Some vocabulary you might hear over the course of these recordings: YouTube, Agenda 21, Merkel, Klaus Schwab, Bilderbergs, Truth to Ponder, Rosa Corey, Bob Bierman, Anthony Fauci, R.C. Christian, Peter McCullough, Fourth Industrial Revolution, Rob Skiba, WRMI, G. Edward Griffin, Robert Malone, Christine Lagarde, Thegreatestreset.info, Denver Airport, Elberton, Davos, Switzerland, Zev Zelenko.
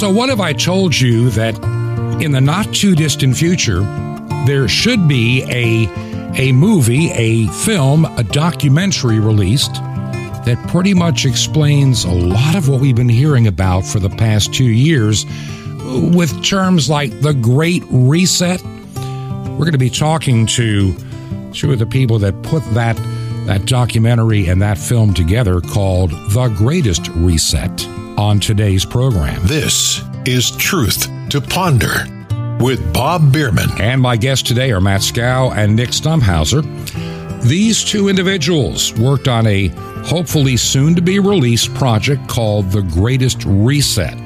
So what if I told you that in the not too distant future, there should be a movie, a film, a documentary released that pretty much explains a lot of what we've been hearing about for the past 2 years with terms like the Great Reset? We're going to be talking to two of the people that put that documentary and that film together called The Greatest Reset on today's program. This is Truth to Ponder with Bob Bierman. And my guests today are Matt Skow and Nick Stumphauzer. These two individuals worked on a hopefully soon-to-be-released project called The Greatest Reset.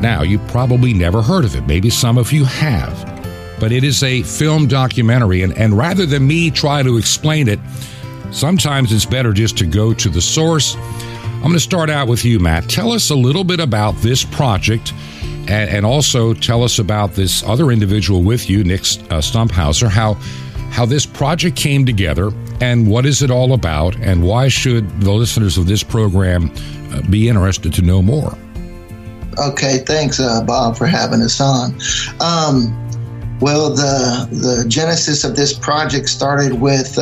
Now, you probably never heard of it. Maybe some of you have. But it is a film documentary, and rather than me try to explain it, sometimes it's better just to go to the source. I'm going to start out with you, Matt. Tell us a little bit about this project, and also tell us about this other individual with you, Nick Stumphauzer, how this project came together, and what is it all about, and why should the listeners of this program be interested to know more? Okay, thanks, Bob, for having us on. Well, the genesis of this project started with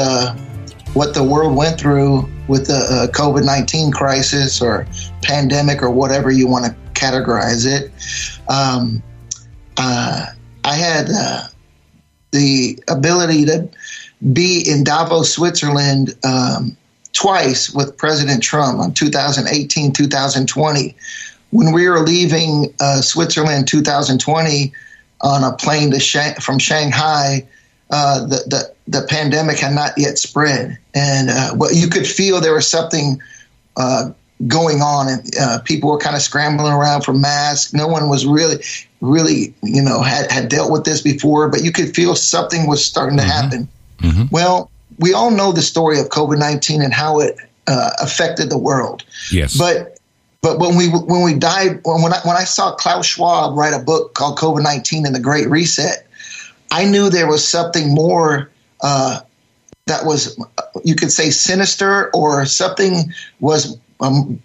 what the world went through with the COVID-19 crisis or pandemic or whatever you want to categorize it. I had the ability to be in Davos, Switzerland twice with President Trump in 2018, 2020. When we were leaving Switzerland 2020 on a plane from Shanghai, the pandemic had not yet spread. And well, you could feel there was something going on, and people were kind of scrambling around for masks. No one was really, had dealt with this before, but you could feel something was starting to happen. Mm-hmm. Well, we all know the story of COVID-19 and how it affected the world. Yes. But when I saw Klaus Schwab write a book called COVID-19 and the Great Reset, I knew there was something more that was, you could say, sinister, or something was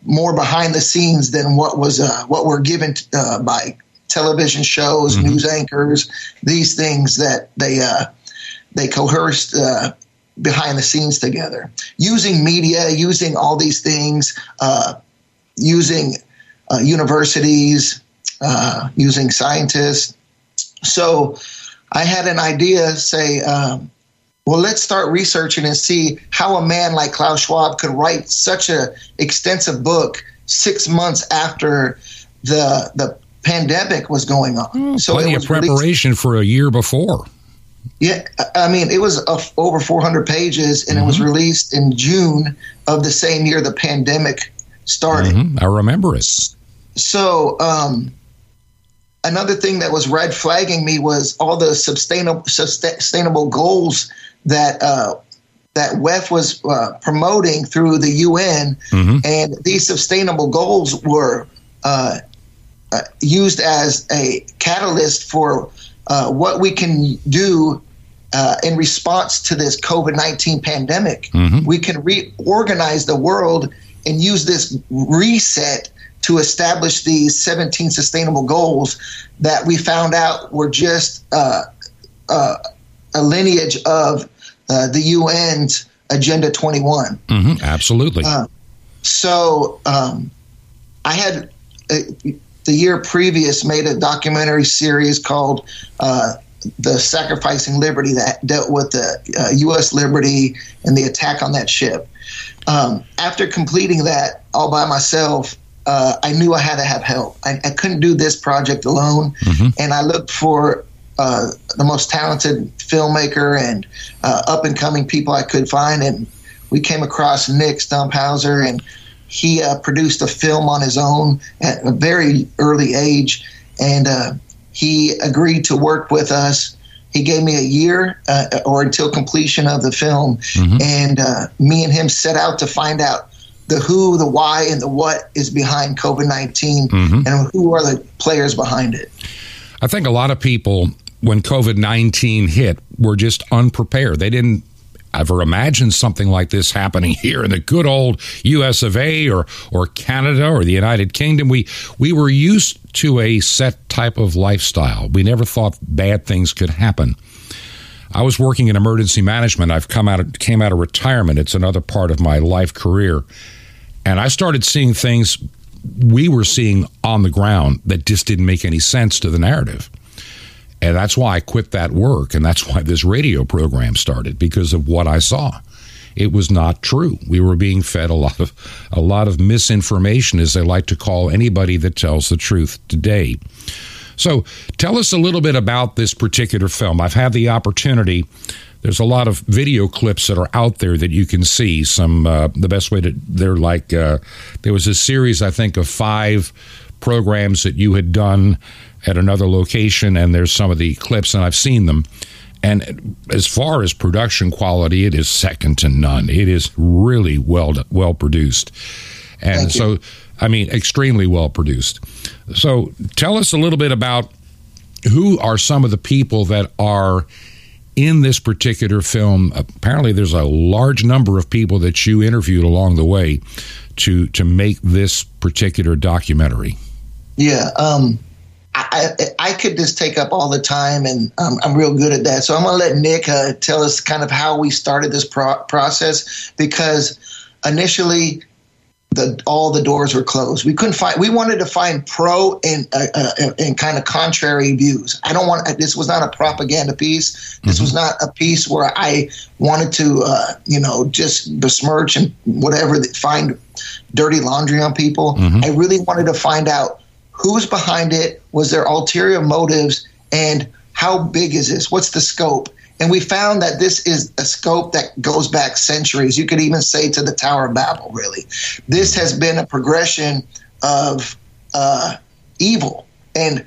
more behind the scenes than what was what were given by television shows, mm-hmm. news anchors, these things that they coerced behind the scenes together, using media, using all these things, using universities, using scientists. So I had an idea, say, well, let's start researching and see how a man like Klaus Schwab could write such an extensive book 6 months after the pandemic was going on. So plenty of preparation for a year before. Yeah, I mean, it was over 400 pages, and mm-hmm. it was released in June of the same year the pandemic started. Mm-hmm. I remember it. So another thing that was red flagging me was all the sustainable goals that WEF was promoting through the UN, mm-hmm. and these sustainable goals were used as a catalyst for what we can do in response to this COVID-19 pandemic. Mm-hmm. We can reorganize the world and use this reset to establish these 17 sustainable goals that we found out were just a lineage of the UN's Agenda 21. Mm-hmm, absolutely. I had the year previous made a documentary series called The Sacrificing Liberty that dealt with the U.S. Liberty and the attack on that ship. After completing that all by myself, I knew I had to have help. I couldn't do this project alone, mm-hmm. and I looked for the most talented filmmaker and up-and-coming people I could find, and we came across Nick Stumphauzer, and he produced a film on his own at a very early age, and he agreed to work with us. He gave me a year or until completion of the film, mm-hmm. and me and him set out to find out the who, the why, and the what is behind COVID-19, mm-hmm. and who are the players behind it. I think a lot of people, when COVID-19 hit, were just unprepared. They didn't ever imagined something like this happening here in the good old U.S. of A. or Canada or the United Kingdom. We were used to a set type of lifestyle. We never thought bad things could happen. I was working in emergency management. I've came out of retirement. It's another part of my life career. And I started seeing things we were seeing on the ground that just didn't make any sense to the narrative. And that's why I quit that work, and that's why this radio program started, because of what I saw. It was not true. We were being fed a lot of misinformation, as they like to call anybody that tells the truth today. So tell us a little bit about this particular film. I've had the opportunity. There's a lot of video clips that are out there that you can see. The best way to, there was a series, I think, of 5 programs that you had done at another location, and there's some of the clips, and I've seen them. And as far as production quality, it is second to none. It is really well produced. And so, I mean, extremely well produced. So tell us a little bit about who are some of the people that are in this particular film. Apparently there's a large number of people that you interviewed along the way to make this particular documentary. Yeah, I could just take up all the time, and I'm real good at that. So I'm going to let Nick tell us kind of how we started this process, because initially all the doors were closed. We wanted to find pro and kind of contrary views. This was not a propaganda piece. This was not a piece where I wanted to, just besmirch and whatever, find dirty laundry on people. Mm-hmm. I really wanted to find out who's behind it, was there ulterior motives, and how big is this? What's the scope? And we found that this is a scope that goes back centuries. You could even say to the Tower of Babel, really. This has been a progression of evil. And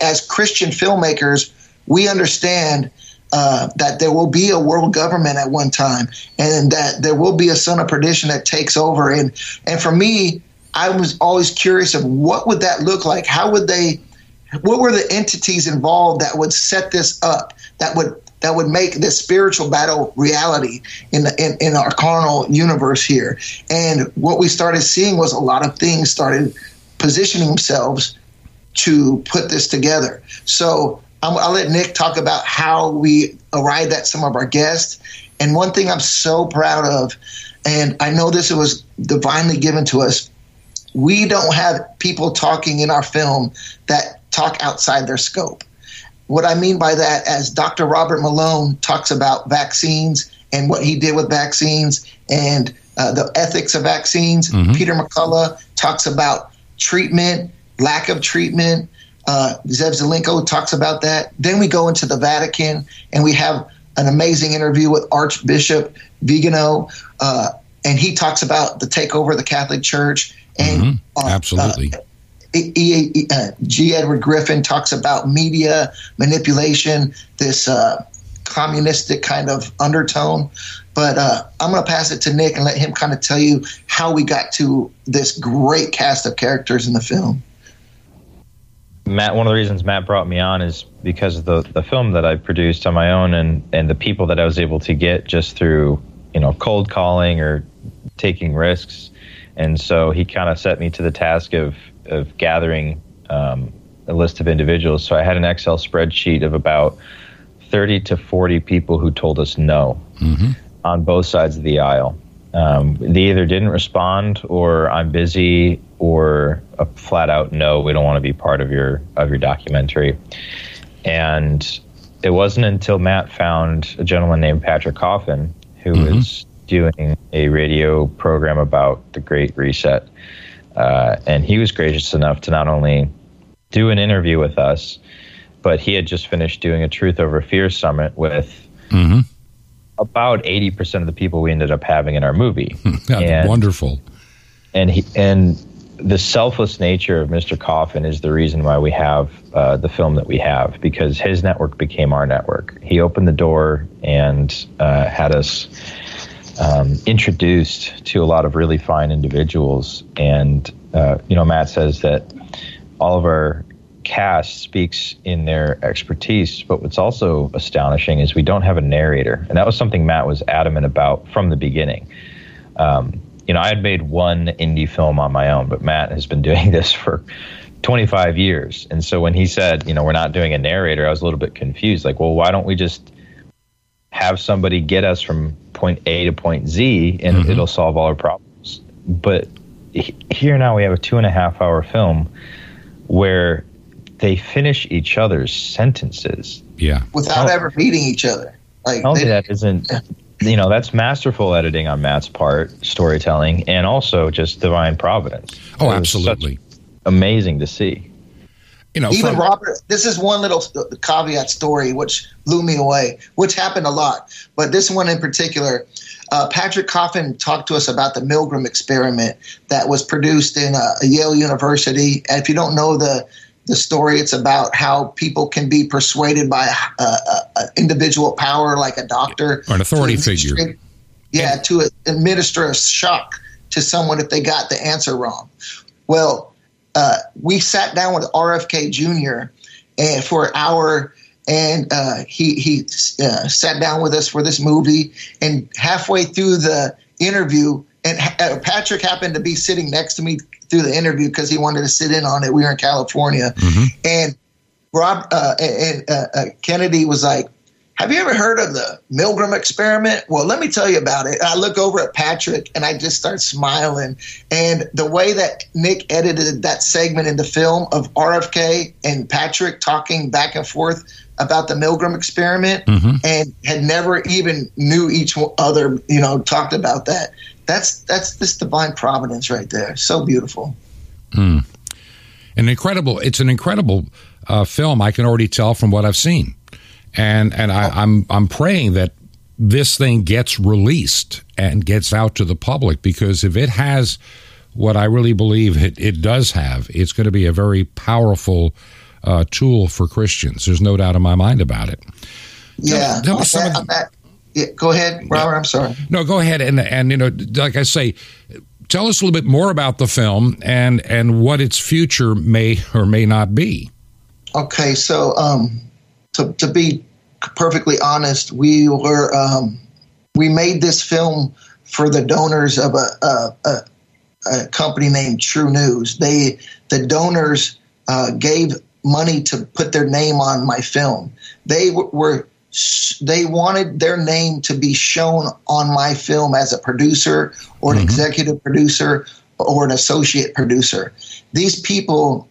as Christian filmmakers, we understand that there will be a world government at one time, and that there will be a son of perdition that takes over. And for me, I was always curious of what would that look like? What were the entities involved that would set this up? That would make this spiritual battle reality in our carnal universe here. And what we started seeing was a lot of things started positioning themselves to put this together. So I'll let Nick talk about how we arrived at some of our guests. And one thing I'm so proud of, and I know this was divinely given to us, we don't have people talking in our film that talk outside their scope. What I mean by that, as Dr. Robert Malone talks about vaccines and what he did with vaccines and the ethics of vaccines, Peter McCullough talks about treatment, lack of treatment. Zev Zelenko talks about that. Then we go into the Vatican, and we have an amazing interview with Archbishop Vigano, and he talks about the takeover of the Catholic Church. And absolutely. G. Edward Griffin talks about media manipulation, this communistic kind of undertone. But I'm going to pass it to Nick and let him kind of tell you how we got to this great cast of characters in the film. Matt, one of the reasons Matt brought me on is because of the film that I produced on my own, and the people that I was able to get just through, cold calling or taking risks. And so he kind of set me to the task of gathering a list of individuals. So I had an Excel spreadsheet of about 30 to 40 people who told us no on both sides of the aisle. They either didn't respond, or I'm busy, or a flat out no, we don't want to be part of your documentary. And it wasn't until Matt found a gentleman named Patrick Coffin, who was doing a radio program about the Great Reset. And he was gracious enough to not only do an interview with us, but he had just finished doing a Truth Over Fear Summit with about 80% of the people we ended up having in our movie. Wonderful. And the selfless nature of Mr. Coffin is the reason why we have the film that we have, because his network became our network. He opened the door and had us introduced to a lot of really fine individuals. And Matt says that all of our cast speaks in their expertise. But what's also astonishing is we don't have a narrator. And that was something Matt was adamant about from the beginning. I had made one indie film on my own, but Matt has been doing this for 25 years. And so when he said, we're not doing a narrator, I was a little bit confused. Like, well, why don't we just have somebody get us from point A to point Z and it'll solve all our problems? But here now we have a 2.5-hour film where they finish each other's sentences. Yeah. Without ever meeting each other. Like, that isn't... that's masterful editing on Matt's part, storytelling, and also just divine providence. Oh, absolutely. Amazing to see. Even Robert, this is one little caveat story which blew me away, which happened a lot. But this one in particular, Patrick Coffin talked to us about the Milgram experiment that was produced in Yale University. And if you don't know the story, it's about how people can be persuaded by an individual power, like a doctor or an authority figure. Yeah, to administer a shock to someone if they got the answer wrong. Well, we sat down with RFK Jr. and for an hour, and he sat down with us for this movie. And halfway through the interview, and Patrick happened to be sitting next to me through the interview because he wanted to sit in on it. We were in California, and Rob Kennedy was like, "Have you ever heard of the Milgram experiment? Well, let me tell you about it." And I look over at Patrick and I just start smiling. And the way that Nick edited that segment in the film of RFK and Patrick talking back and forth about the Milgram experiment and had never even knew each other, talked about that. That's this divine providence right there. So beautiful. It's an incredible film. I can already tell from what I've seen. And I'm praying that this thing gets released and gets out to the public, because if it has what I really believe it does have, it's going to be a very powerful tool for Christians. There's no doubt in my mind about it. Yeah. Yeah, go ahead, Robert. I'm sorry. No, go ahead. And like I say, tell us a little bit more about the film and what its future may or may not be. Okay, so to be perfectly honest, we made this film for the donors of a company named True News. The donors gave money to put their name on my film. They wanted their name to be shown on my film as a producer or an executive producer or an associate producer. These people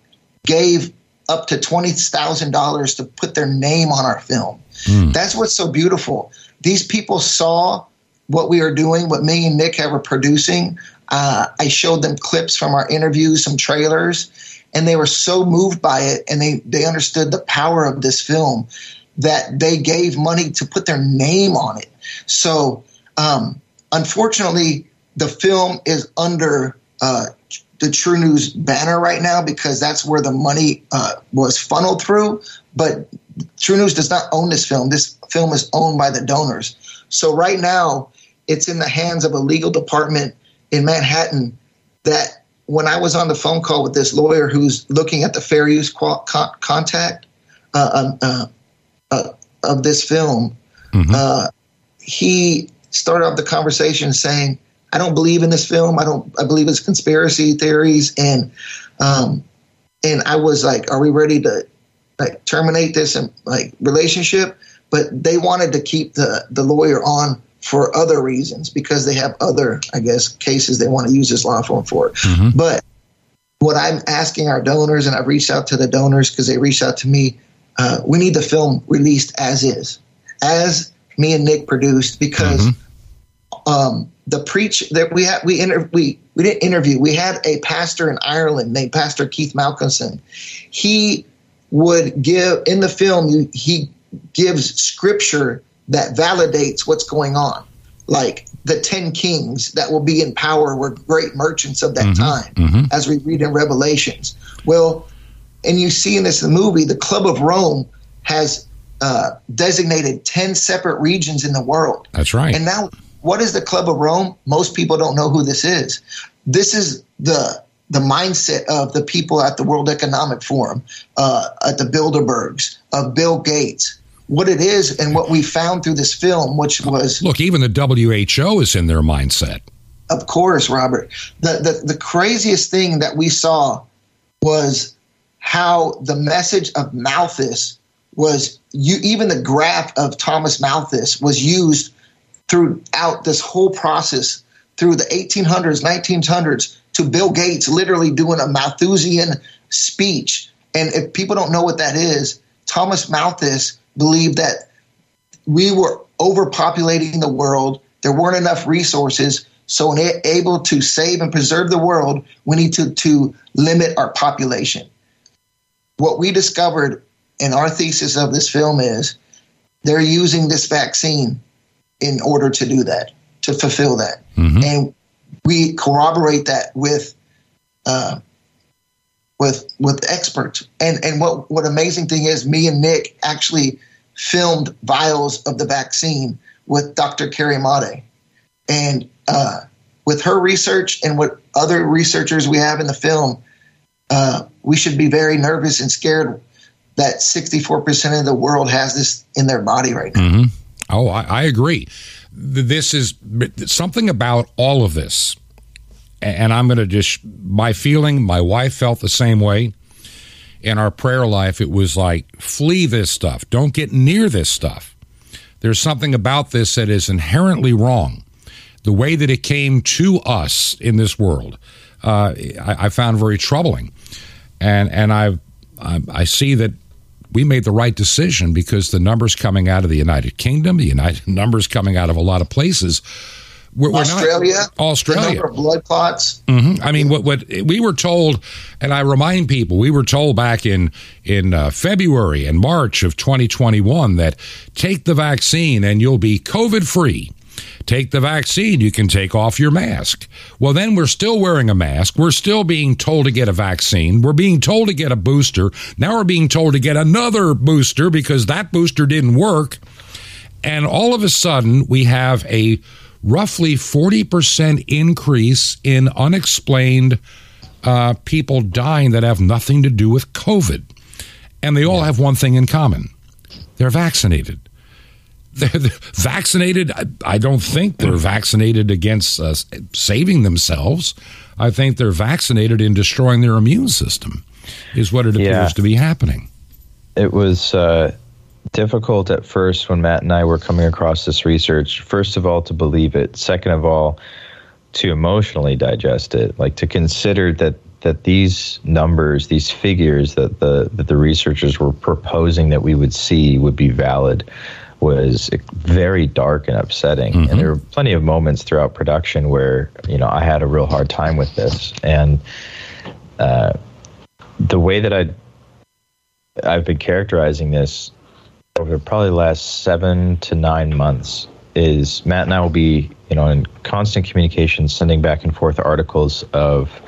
gave up to $20,000 to put their name on our film. That's what's so beautiful. These people saw what we are doing, what me and Nick were producing. I showed them clips from our interviews, some trailers, and they were so moved by it, and they understood the power of this film, that they gave money to put their name on it. So, unfortunately, the film is under the True News banner right now, because that's where the money was funneled through. But True News does not own this film. This film is owned by the donors. So right now, it's in the hands of a legal department in Manhattan that, when I was on the phone call with this lawyer who's looking at the fair use of this film, he started off the conversation saying, "I don't believe in this film. I believe it's conspiracy theories." And I was like, "Are we ready to terminate this relationship?" But they wanted to keep the lawyer on for other reasons, because they have other, cases they want to use this law firm for. But what I'm asking our donors, and I've reached out to the donors because they reached out to me, we need the film released as is, as me and Nick produced, because the preach that we had, we didn't interview. We had a pastor in Ireland named Pastor Keith Malcolmson. He would give in the film. He gives scripture that validates what's going on, like the 10 kings that will be in power were great merchants of that time, as we read in Revelations. Well. And you see in this movie, the Club of Rome has designated 10 separate regions in the world. That's right. And now, what is the Club of Rome? Most people don't know who this is. This is the the mindset of the people at the World Economic Forum, at the Bilderbergs, of Bill Gates, what it is and what we found through this film, which was... Look, even the WHO is in their mindset. Of course, Robert. The craziest thing that we saw was how the message of Malthus was, even the graph of Thomas Malthus was used throughout this whole process through the 1800s, 1900s, to Bill Gates literally doing a Malthusian speech. And if people don't know what that is, Thomas Malthus believed that we were overpopulating the world. There weren't enough resources. So in able to save and preserve the world, we need to limit our population. What we discovered in our thesis of this film is they're using this vaccine in order to do that, to fulfill that. Mm-hmm. And we corroborate that with experts. And what amazing thing is, me and Nick actually filmed vials of the vaccine with Dr. Karimade. And with her research and what other researchers we have in the film, we should be very nervous and scared that 64% of the world has this in their body right now. Mm-hmm. Oh, I agree. This is something about all of this. And I'm going to just, my feeling, my wife felt the same way. In our prayer life, it was like, flee this stuff. Don't get near this stuff. There's something about this that is inherently wrong. The way that it came to us in this world, I found very troubling. And I see that we made the right decision, because the numbers coming out of the United Kingdom, numbers coming out of a lot of places. Australia. The number of blood clots. Mm-hmm. I mean, what we were told, and I remind people, we were told back in February and March of 2021 that take the vaccine and you'll be COVID-free. Take the vaccine, you can take off your mask. Well, then we're still wearing a mask. We're still being told to get a vaccine. We're being told to get a booster. Now we're being told to get another booster because that booster didn't work. And all of a sudden, we have a roughly 40% increase in unexplained people dying that have nothing to do with COVID. And they all have one thing in common. They're vaccinated. They're vaccinated. I don't think they're vaccinated against saving themselves. I think they're vaccinated in destroying their immune system is what it appears to be happening. It was difficult at first when Matt and I were coming across this research, first of all, to believe it. Second of all, to emotionally digest it, like to consider that these numbers, these figures that the researchers were proposing that we would see would be valid was very dark and upsetting. Mm-hmm. And there were plenty of moments throughout production where, I had a real hard time with this. And the way that I've been characterizing this over probably the last 7 to 9 months is Matt and I will be, in constant communication, sending back and forth articles of,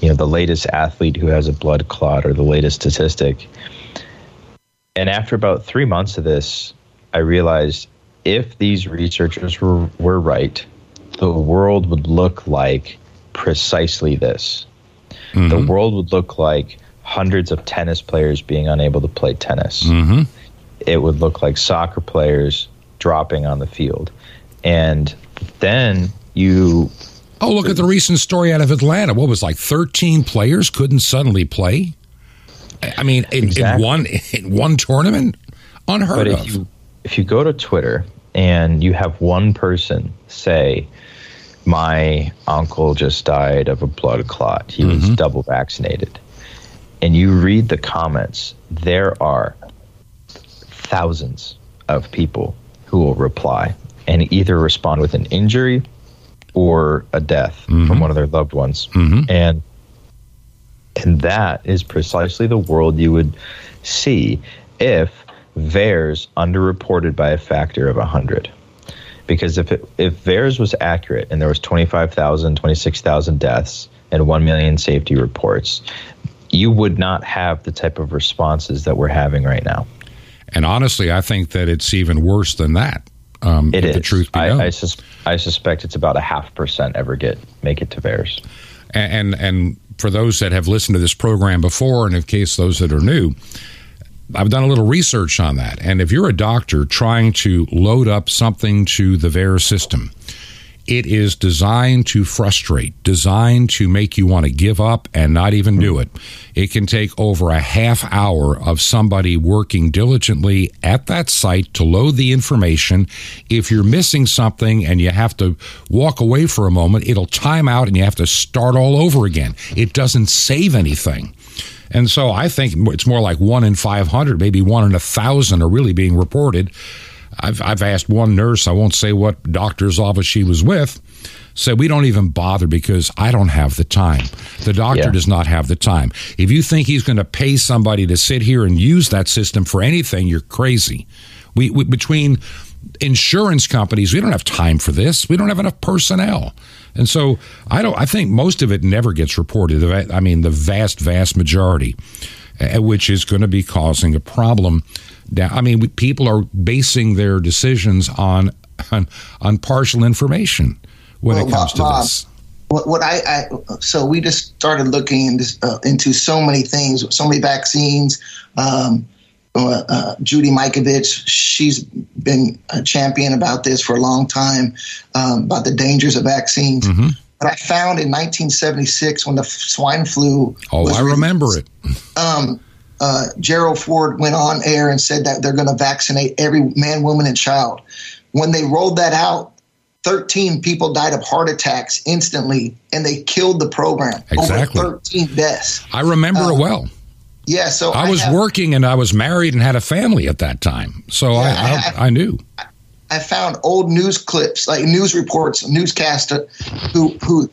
the latest athlete who has a blood clot or the latest statistic. And after about 3 months of this, I realized if these researchers were right, the world would look like precisely this. Mm-hmm. The world would look like hundreds of tennis players being unable to play tennis. Mm-hmm. It would look like soccer players dropping on the field. And then look at the recent story out of Atlanta. What was 13 players couldn't suddenly play? I mean, exactly. in one tournament? Unheard of. If you go to Twitter and you have one person say, my uncle just died of a blood clot, he was double vaccinated, and you read the comments, there are thousands of people who will reply and either respond with an injury or a death from one of their loved ones. Mm-hmm. And that is precisely the world you would see if VAERS underreported by a factor of 100, because if VAERS was accurate and there was 25,000, 26,000 deaths and 1 million safety reports, you would not have the type of responses that we're having right now. And honestly, I think that it's even worse than that. It is. The truth be known. I suspect it's about 0.5% ever make it to VAERS. And for those that have listened to this program before, and in case those that are new, I've done a little research on that. And if you're a doctor trying to load up something to the VAERS system, it is designed to frustrate, designed to make you want to give up and not even do it. It can take over a half hour of somebody working diligently at that site to load the information. If you're missing something and you have to walk away for a moment, it'll time out and you have to start all over again. It doesn't save anything. And so I think it's more like 1 in 500, maybe 1 in 1,000 are really being reported. I've asked one nurse, I won't say what doctor's office she was with, said, we don't even bother because I don't have the time. The doctor does not have the time. If you think he's going to pay somebody to sit here and use that system for anything, you're crazy. We between insurance companies, we don't have time for this. We don't have enough personnel. And so I think most of it never gets reported. I mean, the vast, vast majority, which is going to be causing a problem. I mean, people are basing their decisions on partial information when it comes to this. So we just started looking into so many things, so many vaccines. Judy Mikovits, she's been a champion about this for a long time, about the dangers of vaccines. Mm-hmm. But I found in 1976 when the swine flu was I remember released, it. Gerald Ford went on air and said that they're going to vaccinate every man, woman, and child. When they rolled that out, 13 people died of heart attacks instantly, and they killed the program. Exactly. Over 13 deaths. I remember it well. Yeah, so I was working and I was married and had a family at that time, so I knew. I found old news clips, like news reports, newscaster who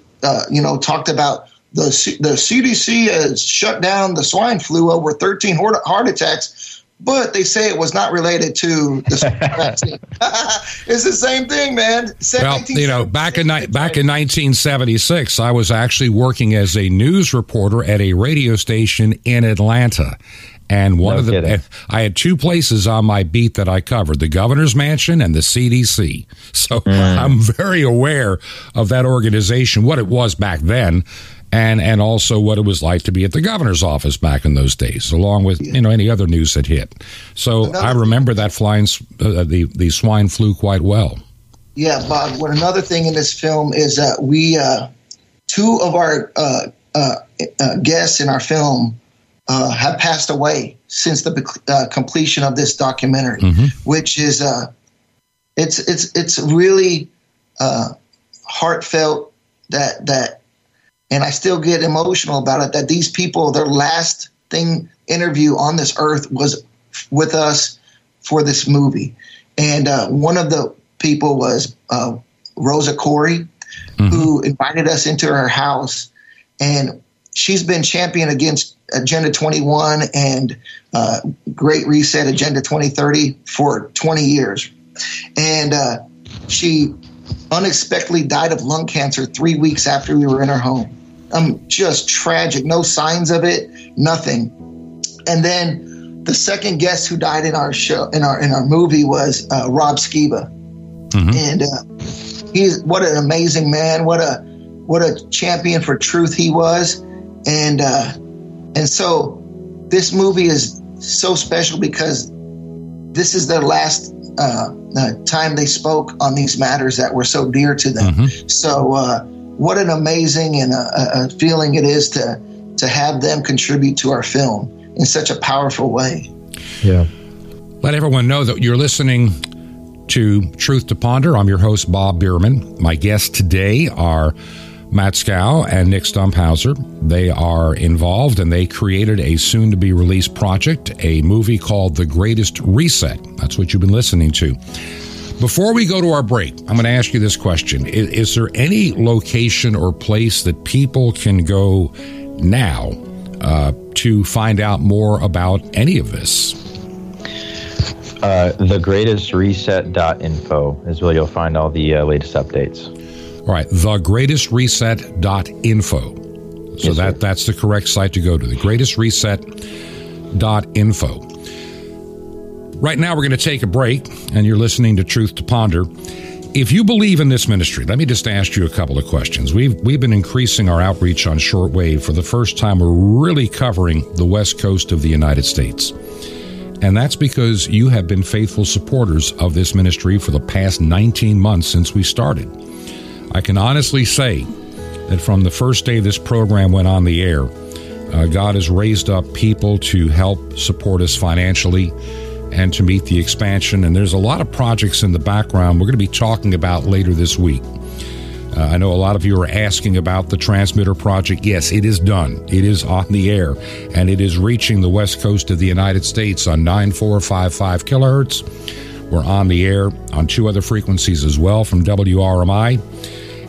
talked about the CDC has shut down the swine flu over 13 heart attacks, but they say it was not related to the swine vaccine. It's the same thing, man. Well, back in 1976, I was actually working as a news reporter at a radio station in Atlanta. And I had two places on my beat that I covered, the governor's mansion and the CDC. So I'm very aware of that organization, what it was back then, and also what it was like to be at the governor's office back in those days, along with any other news that hit. So I remember that the swine flu quite well. Yeah, Bob, what another thing in this film is that we, two of our guests in our film, have passed away since the completion of this documentary, which is it's really heartfelt that, and I still get emotional about it. That these people, their last interview on this earth was with us for this movie, and one of the people was Rosa Corey, who invited us into her house, and she's been champion against Agenda 21 and Great Reset, Agenda 2030 for 20 years. And she unexpectedly died of lung cancer 3 weeks after we were in her home. Just tragic. No signs of it, nothing. And then the second guest who died in our show, in our movie was Rob Skiba. And he's what an amazing man. What a champion for truth he was. And and so this movie is so special because this is their last time they spoke on these matters that were so dear to them. So what an amazing and a feeling it is to have them contribute to our film in such a powerful way. Yeah. Let everyone know that you're listening to Truth to Ponder. I'm your host, Bob Bierman. My guests today are Matt Skow and Nick Stumphauzer. They are involved, and they created a soon-to-be-released project, a movie called Thegreatest Reset. That's what you've been listening to. Before we go to our break, I'm going to ask you this question. Is there any location or place that people can go now to find out more about any of this? Thegreatestreset.info is where you'll find all the latest updates. All right, thegreatestreset.info. So that's the correct site to go to, thegreatestreset.info. Right now we're going to take a break, and you're listening to Truth to Ponder. If you believe in this ministry, let me just ask you a couple of questions. We've been increasing our outreach on shortwave. For the first time, we're really covering the West Coast of the United States. And that's because you have been faithful supporters of this ministry for the past 19 months since we started. I can honestly say that from the first day this program went on the air, God has raised up people to help support us financially and to meet the expansion. And there's a lot of projects in the background we're going to be talking about later this week. I know a lot of you are asking about the transmitter project. Yes, it is done. It is on the air, and it is reaching the West Coast of the United States on 9455 kilohertz. We're on the air on two other frequencies as well from WRMI.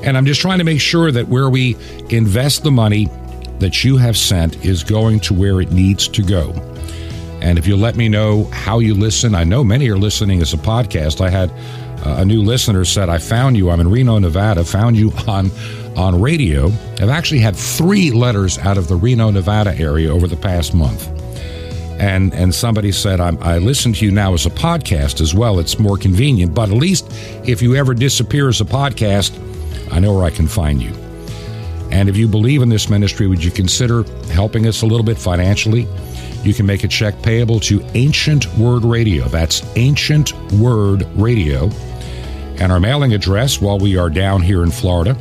And I'm just trying to make sure that where we invest the money that you have sent is going to where it needs to go. And if you let me know how you listen, I know many are listening as a podcast. I had a new listener said, I found you. I'm in Reno, Nevada, found you on radio. I've actually had 3 letters out of the Reno, Nevada area over the past month. And somebody said, I listen to you now as a podcast as well. It's more convenient. But at least if you ever disappear as a podcast, I know where I can find you. And if you believe in this ministry, would you consider helping us a little bit financially? You can make a check payable to Ancient Word Radio. That's Ancient Word Radio. And our mailing address, while we are down here in Florida,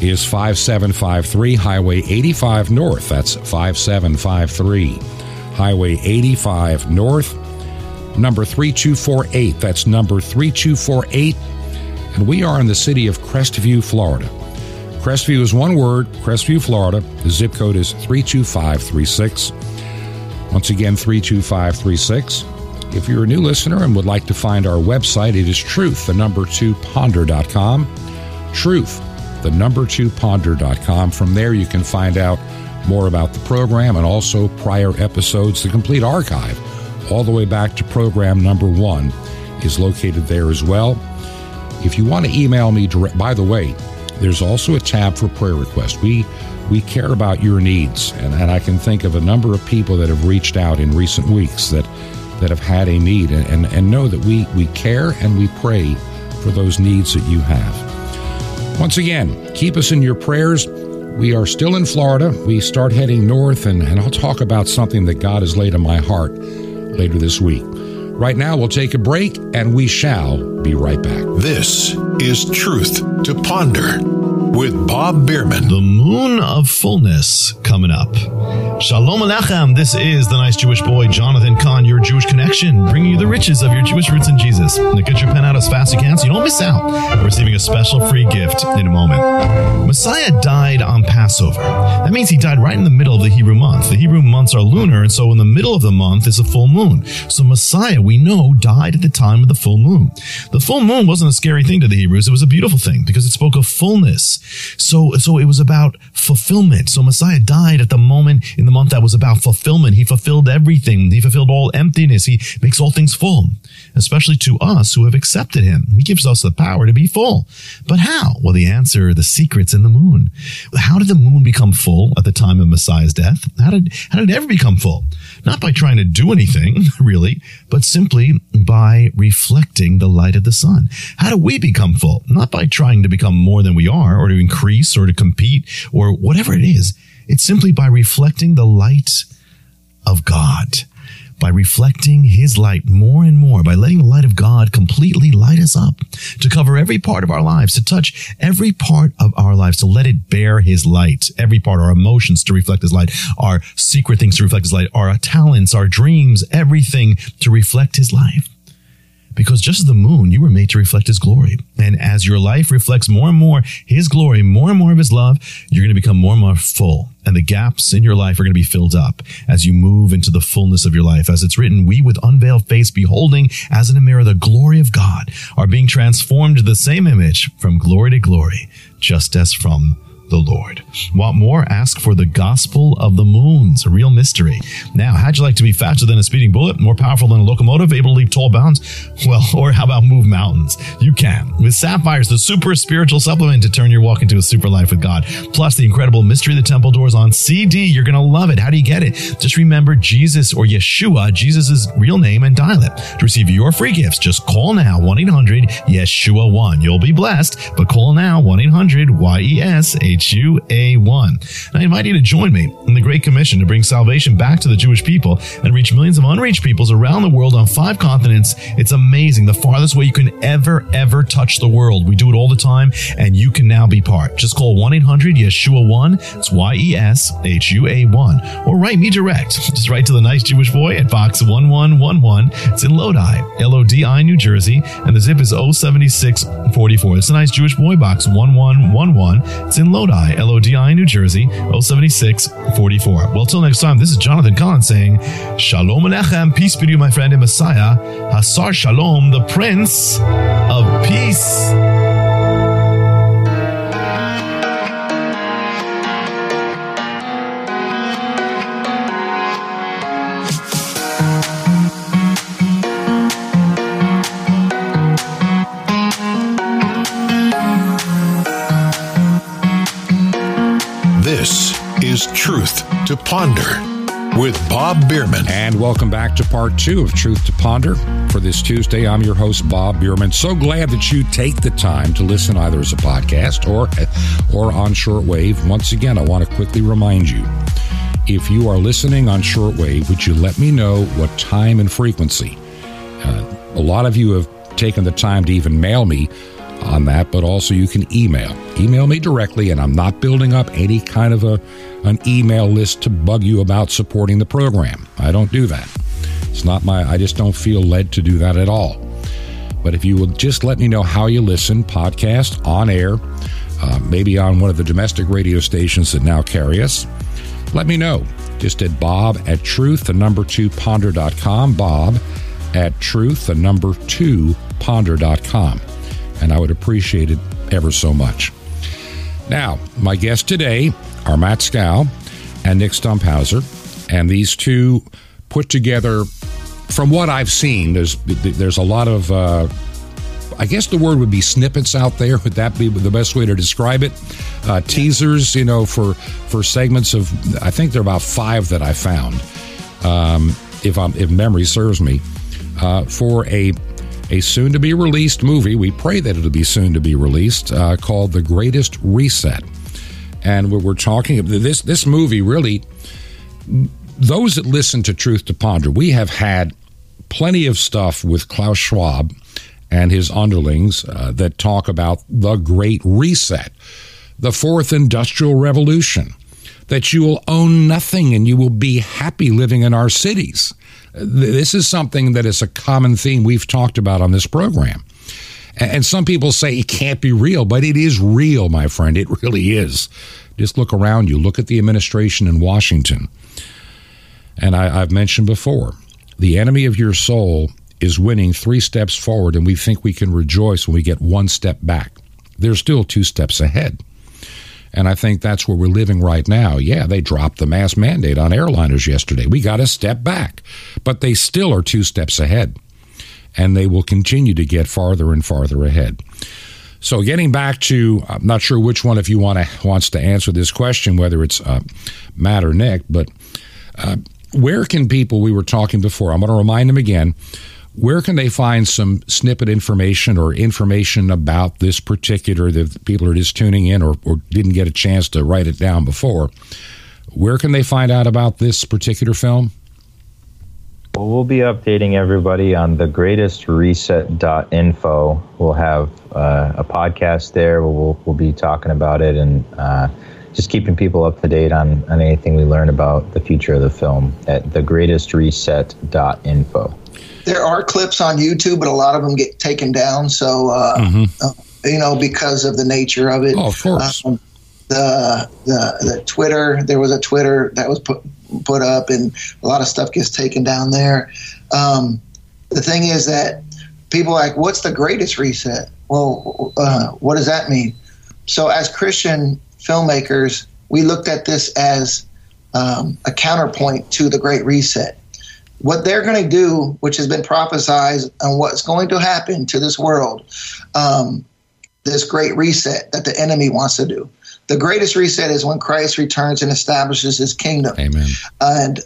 is 5753 Highway 85 North. That's 5753 Highway 85 North, number 3248. That's number 3248. And we are in the city of Crestview, Florida. Crestview is one word, Crestview, Florida. The zip code is 32536. Once again, 32536. If you're a new listener and would like to find our website, it is truth2ponder.com. Truth2ponder.com. From there, you can find out more about the program and also prior episodes. The complete archive, all the way back to program number 1, is located there as well. If you want to email me direct, by the way, there's also a tab for prayer requests. We care about your needs, and I can think of a number of people that have reached out in recent weeks that have had a need, and know that we care and we pray for those needs that you have. Once again, keep us in your prayers. We are still in Florida. We start heading north, and I'll talk about something that God has laid on my heart later this week. Right now, we'll take a break, and we shall be right back. This is Truth to Ponder with Bob Bierman. The Moon of Fullness coming up. Shalom Aleichem. This is the nice Jewish boy, Jonathan Kahn, your Jewish connection, bringing you the riches of your Jewish roots in Jesus. Now get your pen out as fast as you can so you don't miss out. We're receiving a special free gift in a moment. Messiah died on Passover. That means he died right in the middle of the Hebrew month. The Hebrew months are lunar, and so in the middle of the month is a full moon. So Messiah, we know, died at the time of the full moon. The full moon wasn't a scary thing to the Hebrews. It was a beautiful thing because it spoke of fullness. So it was about fulfillment. So Messiah died at the moment in the month that was about fulfillment. He fulfilled everything. He fulfilled all emptiness. He makes all things full, especially to us who have accepted him. He gives us the power to be full. But how? Well, the answer, the secret's in the moon. How did the moon become full at the time of Messiah's death? How did it ever become full? Not by trying to do anything, really, but simply by reflecting the light of the sun. How do we become full? Not by trying to become more than we are, or to increase, or to compete, or whatever it is. It's simply by reflecting the light of God, by reflecting his light more and more, by letting the light of God completely light us up, to cover every part of our lives, to touch every part of our lives, to let it bear his light, every part, our emotions to reflect his light, our secret things to reflect his light, our talents, our dreams, everything to reflect his life. Because just as the moon, you were made to reflect his glory. And as your life reflects more and more his glory, more and more of his love, you're going to become more and more full. And the gaps in your life are going to be filled up as you move into the fullness of your life. As it's written, we with unveiled face beholding as in a mirror the glory of God are being transformed to the same image from glory to glory, just as from the Lord. Want more? Ask for the gospel of the moons, a real mystery. Now, how'd you like to be faster than a speeding bullet, more powerful than a locomotive, able to leap tall bounds? Well, or how about move mountains? You can. With Sapphires, the super spiritual supplement to turn your walk into a super life with God. Plus, the incredible Mystery of the Temple Doors on CD. You're going to love it. How do you get it? Just remember Jesus, or Yeshua, Jesus' real name, and dial it. To receive your free gifts, just call now, 1-800-YESHUA1. You'll be blessed, but call now, 1-800-YESHUA1. And I invite you to join me in the Great Commission to bring salvation back to the Jewish people and reach millions of unreached peoples around the world on 5 continents. It's amazing. The farthest way you can ever touch the world. We do it all the time, and you can now be part. Just call 1-800-YESHUA1. It's YESHUA1. Or write me direct. Just write to the Nice Jewish Boy at Box 1111. It's in Lodi, LODI, New Jersey, and the zip is 07644. It's the Nice Jewish Boy, Box 1111. It's in Lodi, LODI, New Jersey, 07644. Well, till next time, this is Jonathan Kahn saying, Shalom Alechem, peace be to you, my friend and Messiah, Hasar Shalom, the Prince of Peace. This is Truth to Ponder with Bob Bierman. And welcome back to part 2 of Truth to Ponder. For this Tuesday, I'm your host, Bob Bierman. So glad that you take the time to listen either as a podcast or on shortwave. Once again, I want to quickly remind you, if you are listening on shortwave, would you let me know what time and frequency? A lot of you have taken the time to even mail me on that, but also you can email. Email me directly, and I'm not building up any kind of an email list to bug you about supporting the program. I don't do that. It's not my, I just don't feel led to do that at all. But if you will just let me know how you listen, podcast, on air, maybe on one of the domestic radio stations that now carry us, let me know. Just at bob@truth2ponder.com, bob@truth2ponder.com. And I would appreciate it ever so much. Now, my guests today are Matt Skow and Nick Stumphauzer, and these two put together, from what I've seen, there's a lot of, I guess the word would be snippets out there. Would that be the best way to describe it? Teasers, you know, for segments of, I think there are about 5 that I found, if memory serves me, for a soon-to-be-released movie, we pray that it'll be soon-to-be-released, called The Greatest Reset. And we're talking about this movie, really, those that listen to Truth to Ponder, we have had plenty of stuff with Klaus Schwab and his underlings that talk about the Great Reset, the Fourth Industrial Revolution, that you will own nothing and you will be happy living in our cities. This is something that is a common theme we've talked about on this program. And some people say it can't be real, but it is real, my friend. It really is. Just look around you. Look at the administration in Washington. And I've mentioned before, the enemy of your soul is winning 3 steps forward, and we think we can rejoice when we get 1 step back. There's still 2 steps ahead. And I think that's where we're living right now. Yeah, they dropped the mask mandate on airliners yesterday. We got a step back, but they still are 2 steps ahead, and they will continue to get farther and farther ahead. So getting back to, I'm not sure which one of you wants to answer this question, whether it's Matt or Nick, but where can people, we were talking before, I'm going to remind them again, where can they find some snippet information or information about this particular, that people are just tuning in or didn't get a chance to write it down before? Where can they find out about this particular film? Well, we'll be updating everybody on Thegreatestreset.info. We'll have a podcast there. We'll be talking about it and just keeping people up to date on anything we learn about the future of the film at Thegreatestreset.info. There are clips on YouTube, but a lot of them get taken down. So, you know, because of the nature of it. Oh, of course. The Twitter, there was a Twitter that was put up, and a lot of stuff gets taken down there. The thing is that people are like, what's the greatest reset? Well, what does that mean? So as Christian filmmakers, we looked at this as a counterpoint to the Great Reset. What they're going to do, which has been prophesied, and what's going to happen to this world, this Great Reset that the enemy wants to do. The greatest reset is when Christ returns and establishes his kingdom. Amen. And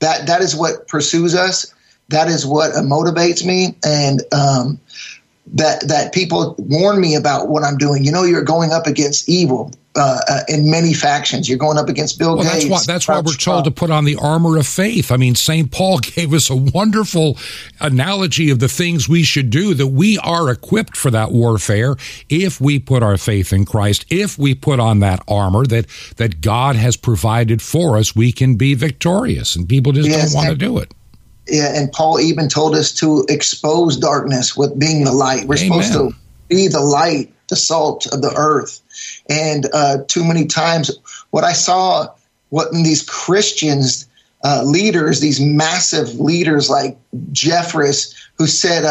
that is what pursues us. That is what motivates me, and that people warn me about what I'm doing. You know, you're going up against evil in many factions. You're going up against Bill Gates. That's why we're told to put on the armor of faith. I mean, St. Paul gave us a wonderful analogy of the things we should do, that we are equipped for that warfare if we put our faith in Christ, if we put on that armor that God has provided for us, we can be victorious, and people just don't want to do it. Yeah, and Paul even told us to expose darkness with being the light. We're supposed to be the light, the salt of the earth. And too many times what I saw, what these Christians, leaders, these massive leaders like Jeffress, who said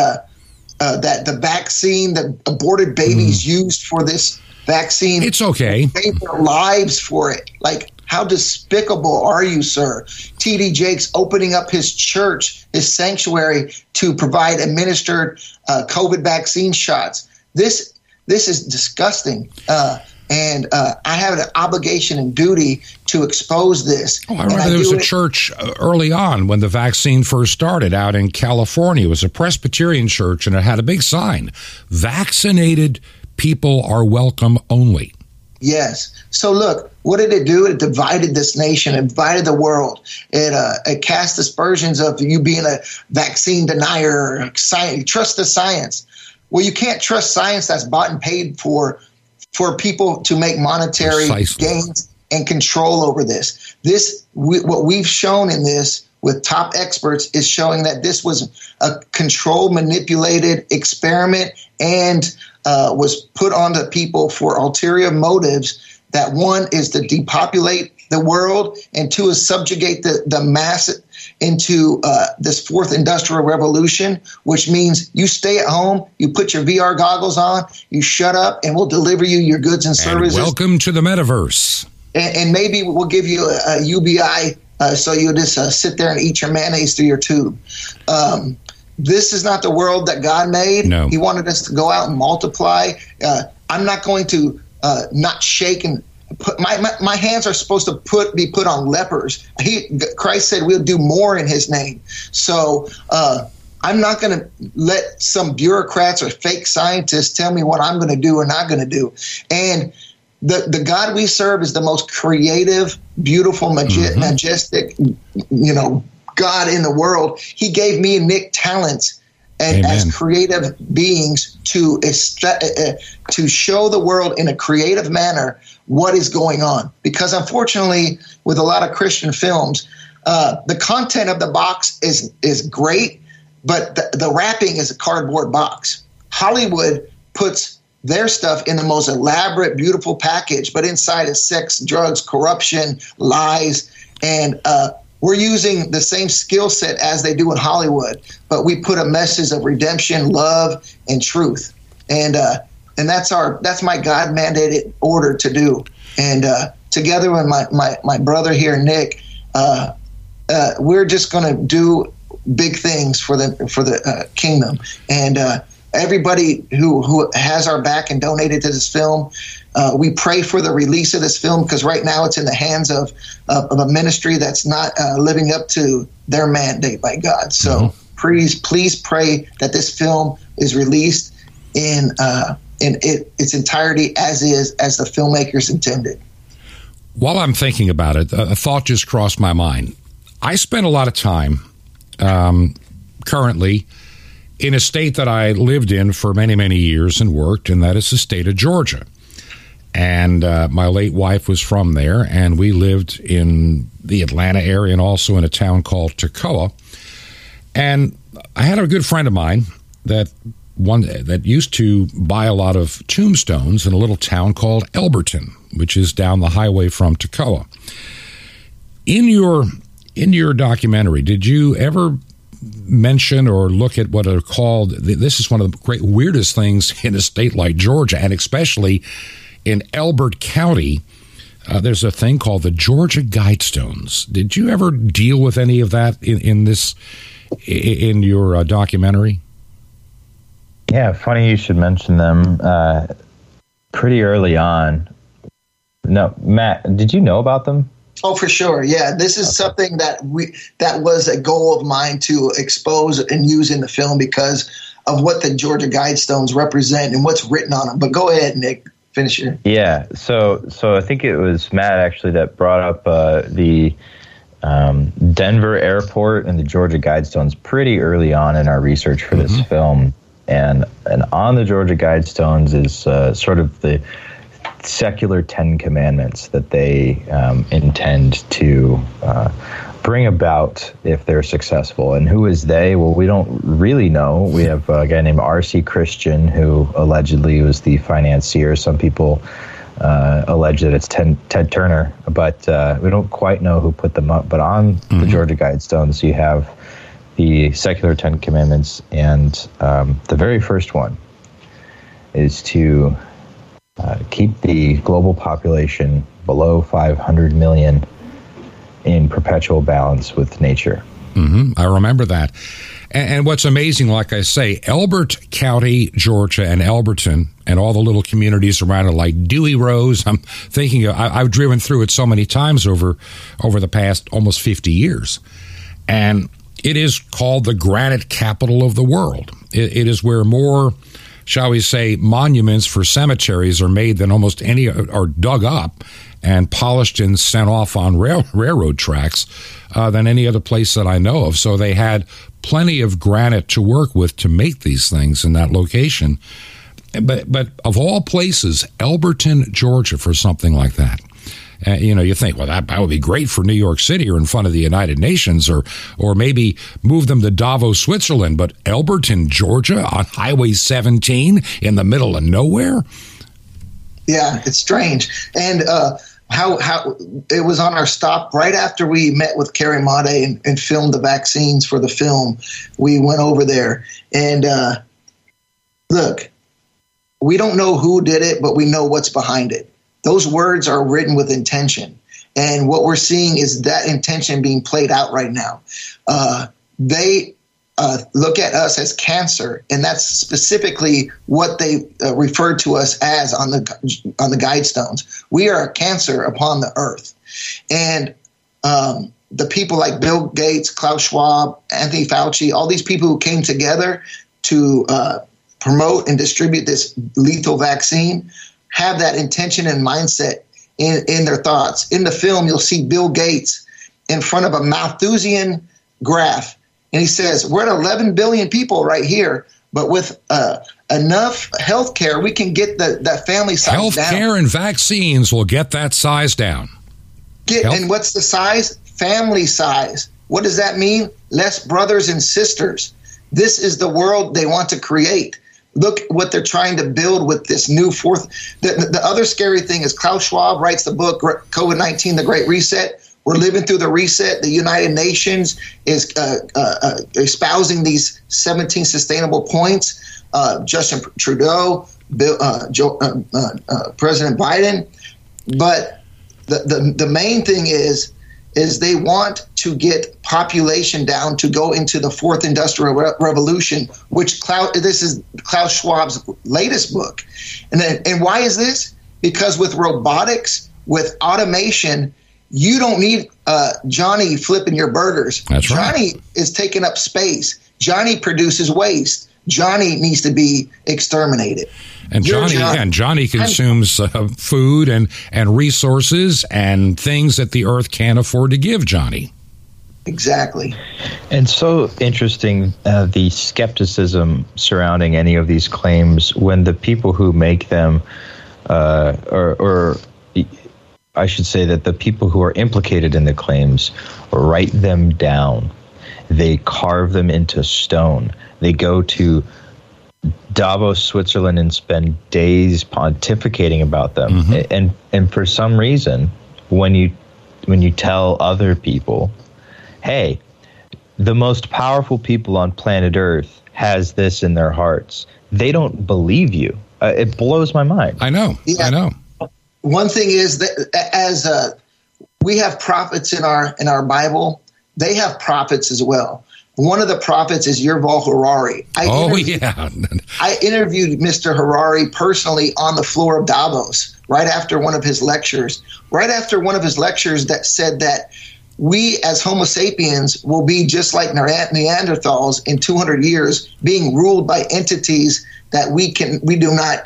that the vaccine, that aborted babies used for this vaccine, it's okay. They paid their lives for it. Like, how despicable are you, sir? T.D. Jakes opening up his church, his sanctuary, to provide administered COVID vaccine shots. This is disgusting, and I have an obligation and duty to expose this. Oh, I remember there was a church early on when the vaccine first started out in California. It was a Presbyterian church, and it had a big sign: "Vaccinated people are welcome only." Yes. So look, what did it do? It divided this nation, it divided the world. It cast aspersions of you being a vaccine denier, science, trust the science. Well, you can't trust science that's bought and paid for people to make monetary gains and control over this. What we've shown in this with top experts is showing that this was a controlled, manipulated experiment, and was put onto people for ulterior motives. That one is to depopulate the world, and two is subjugate the mass into this Fourth Industrial Revolution, which means you stay at home, you put your VR goggles on, you shut up, and we'll deliver you your goods and services. And welcome to the metaverse. And maybe we'll give you a UBI so you'll just sit there and eat your mayonnaise through your tube. This is not the world that God made. No. He wanted us to go out and multiply. I'm not going to not shake and put my hands are supposed to be put on lepers. Christ said we'll do more in his name. So I'm not going to let some bureaucrats or fake scientists tell me what I'm going to do or not going to do. And the God we serve is the most creative, beautiful, majestic, God in the world. He gave me and Nick talents and as creative beings to show the world in a creative manner what is going on. Because unfortunately, with a lot of Christian films, the content of the box is great, but the wrapping is a cardboard box. Hollywood puts their stuff in the most elaborate, beautiful package, but inside is sex, drugs, corruption, lies, and we're using the same skill set as they do in Hollywood, but we put a message of redemption, love, and truth, and that's my God mandated order to do. And together with my brother here, Nick, we're just going to do big things for the kingdom. And everybody who has our back and donated to this film, we pray for the release of this film, because right now it's in the hands of a ministry that's not living up to their mandate by God. So please pray that this film is released in its entirety as the filmmakers intended. While I'm thinking about it, a thought just crossed my mind. I spend a lot of time currently in a state that I lived in for many, many years and worked, and that is the state of Georgia. And my late wife was from there, and we lived in the Atlanta area and also in a town called Toccoa. And I had a good friend of mine that used to buy a lot of tombstones in a little town called Elberton, which is down the highway from Toccoa. In your documentary, did you ever mention or look at what are called — this is one of the weirdest things in a state like Georgia, and especially in Elbert County, there's a thing called the Georgia Guidestones. Did you ever deal with any of that in your documentary? Yeah, funny you should mention them. Pretty early on. No, Matt, did you know about them? Oh, for sure. Yeah, this is something that that was a goal of mine to expose and use in the film because of what the Georgia Guidestones represent and what's written on them. But go ahead, Nick. Finish here. Yeah. So I think it was Matt actually that brought up the Denver airport and the Georgia Guidestones pretty early on in our research for this film. And on the Georgia Guidestones is sort of the secular Ten Commandments that they intend to bring about if they're successful. And who is they? Well, we don't really know. We have a guy named R.C. Christian who allegedly was the financier. Some people allege that it's Ted Turner, but we don't quite know who put them up. But on the Georgia Guidestones, you have the secular Ten Commandments, and the very first one is to keep the global population below 500 million in perpetual balance with nature. I remember that. And what's amazing, like I say, Elbert County, Georgia, and Elberton, and all the little communities around it, like Dewey Rose. I'm thinking I've driven through it so many times over the past almost 50 years. And it is called the granite capital of the world. It is where more, shall we say, monuments for cemeteries are made than almost any are dug up and polished and sent off on railroad tracks than any other place that I know of. So they had plenty of granite to work with to make these things in that location. But of all places, Elberton, Georgia, for something like that. You know, you think, well, that would be great for New York City or in front of the United Nations or maybe move them to Davos, Switzerland. But Elberton, Georgia, on Highway 17 in the middle of nowhere? Yeah, it's strange. And how it was on our stop right after we met with Carrie Made and filmed the vaccines for the film. We went over there and look, we don't know who did it, but we know what's behind it. Those words are written with intention, and what we're seeing is that intention being played out right now. They look at us as cancer, and that's specifically what they refer to us as on the Guidestones. We are a cancer upon the earth, and the people like Bill Gates, Klaus Schwab, Anthony Fauci, all these people who came together to promote and distribute this lethal vaccine have that intention and mindset in their thoughts. In the film, you'll see Bill Gates in front of a Malthusian graph, and he says, we're at 11 billion people right here, but with enough health care, we can get that family size healthcare down. Health care and vaccines will get that size down. And what's the size? Family size. What does that mean? Less brothers and sisters. This is the world they want to create. Look what they're trying to build with this new fourth. The other scary thing is Klaus Schwab writes the book, COVID-19, The Great Reset. We're living through the reset. The United Nations is espousing these 17 sustainable points. Justin Trudeau, President Biden. But the main thing is they want to get population down to go into the Fourth Industrial Revolution, which this is Klaus Schwab's latest book. And why is this? Because with robotics, with automation, you don't need Johnny flipping your burgers. That's right. Johnny is taking up space. Johnny produces waste. Johnny needs to be exterminated. And Johnny consumes food and resources and things that the earth can't afford to give Johnny. Exactly. And so interesting, the skepticism surrounding any of these claims when the people who make them or I should say that the people who are implicated in the claims write them down. They carve them into stone. They go to Davos, Switzerland, and spend days pontificating about them. And for some reason, when you tell other people, hey, the most powerful people on planet Earth has this in their hearts, they don't believe you. It blows my mind. I know. Yeah. I know. One thing is that as we have prophets in our Bible, they have prophets as well. One of the prophets is Yuval Harari. I interviewed Mr. Harari personally on the floor of Davos right after one of his lectures that said that we as Homo sapiens will be just like Neanderthals in 200 years, being ruled by entities that we cannot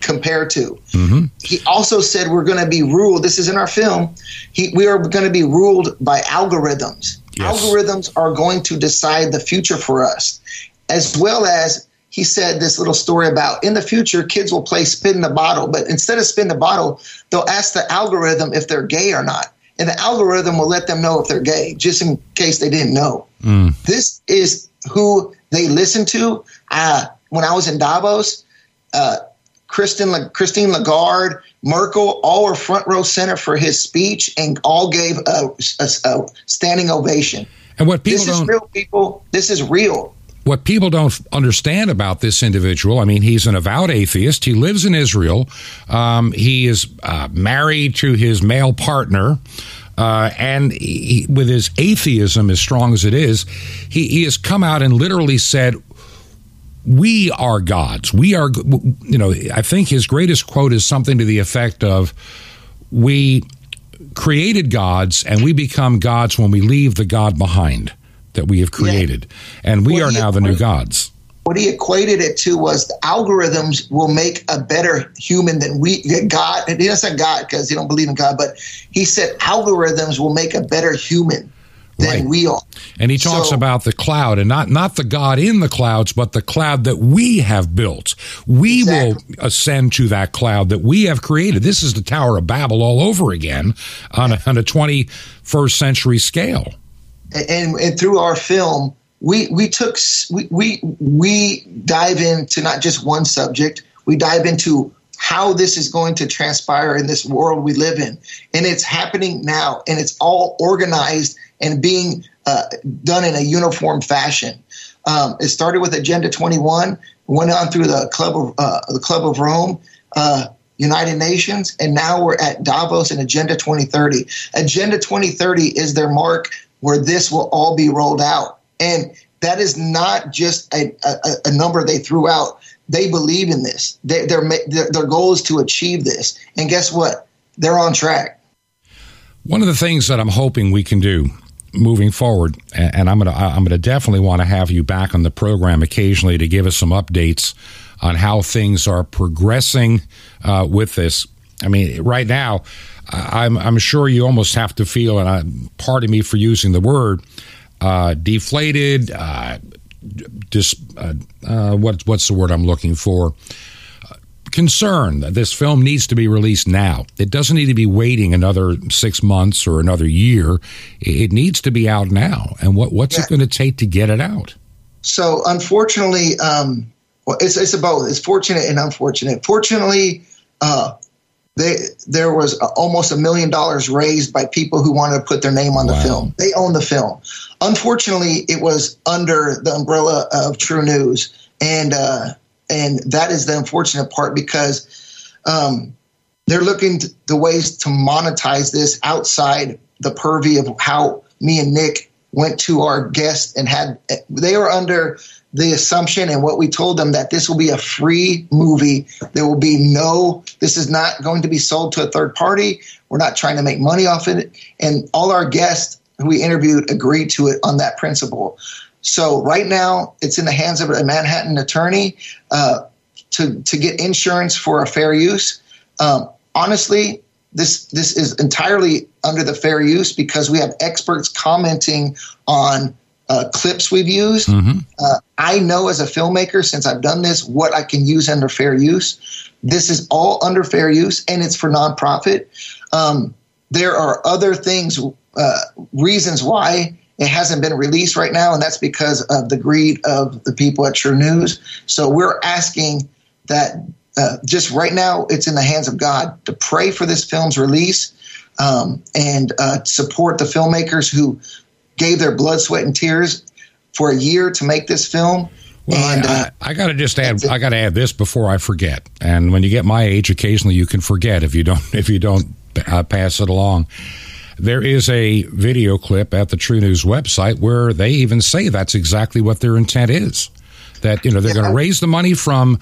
compare to. Mm-hmm. He also said we're going to be ruled. This is in our film. We are going to be ruled by algorithms. Yes. Algorithms are going to decide the future for us, as well as he said this little story about in the future, kids will play spin the bottle. But instead of spin the bottle, they'll ask the algorithm if they're gay or not. And the algorithm will let them know if they're gay, just in case they didn't know. Mm. This is who they listen to. When I was in Davos, Christine Lagarde, Merkel, all were front row center for his speech and all gave a standing ovation. And what people don't, real people. This is real. What people don't understand about this individual, I mean, he's an avowed atheist. He lives in Israel. He is married to his male partner. And he, with his atheism as strong as it is, he has come out and literally said, we are gods. We are, you know, I think his greatest quote is something to the effect of, we created gods and we become gods when we leave the God behind that we have created. Yeah. And we are now the new gods. What he equated it to was the algorithms will make a better human than God. And he doesn't say God because he don't believe in God, but he said algorithms will make a better human than we are. And he talks about the cloud, and not the God in the clouds, but the cloud that we have built. We will ascend to that cloud that we have created. This is the Tower of Babel all over again on a 21st century scale. And through our film, we dive into not just one subject. We dive into how this is going to transpire in this world we live in. And it's happening now, and it's all organized and being done in a uniform fashion. It started with Agenda 21, went on through the Club of Rome, United Nations, and now we're at Davos and Agenda 2030. Agenda 2030 is their mark where this will all be rolled out. And that is not just a number they threw out. They believe in this. Their goal is to achieve this. And guess what? They're on track. One of the things that I'm hoping we can do moving forward, and I'm gonna definitely want to have you back on the program occasionally to give us some updates on how things are progressing with this. I mean, right now, I'm sure you almost have to feel, and pardon me for using the word, deflated. What's the word I'm looking for? Concern that this film needs to be released now. It doesn't need to be waiting another 6 months or another year. It needs to be out now. And what's it going to take to get it out? So unfortunately, it's both. It's fortunate and unfortunate. Fortunately, there was almost $1 million raised by people who wanted to put their name on the film. They own the film. Unfortunately, it was under the umbrella of True News, and that is the unfortunate part because they're looking the ways to monetize this outside the purview of how me and Nick went to our guest and had. They were under the assumption and what we told them that this will be a free movie. There will be this is not going to be sold to a third party. We're not trying to make money off of it. And all our guests who we interviewed agreed to it on that principle. So right now it's in the hands of a Manhattan attorney to get insurance for a fair use. Honestly, this is entirely under the fair use because we have experts commenting on clips we've used. Mm-hmm. I know as a filmmaker, since I've done this, what I can use under fair use. This is all under fair use, and it's for nonprofit. There are other things, reasons why it hasn't been released right now, and that's because of the greed of the people at True News. So we're asking that just right now it's in the hands of God to pray for this film's release and support the filmmakers who gave their blood, sweat, and tears for a year to make this film. Well, and, I got to just add. I got to add this before I forget. And when you get my age, occasionally you can forget if you don't pass it along. There is a video clip at the True News website where they even say that's exactly what their intent is. That they're going to raise the money from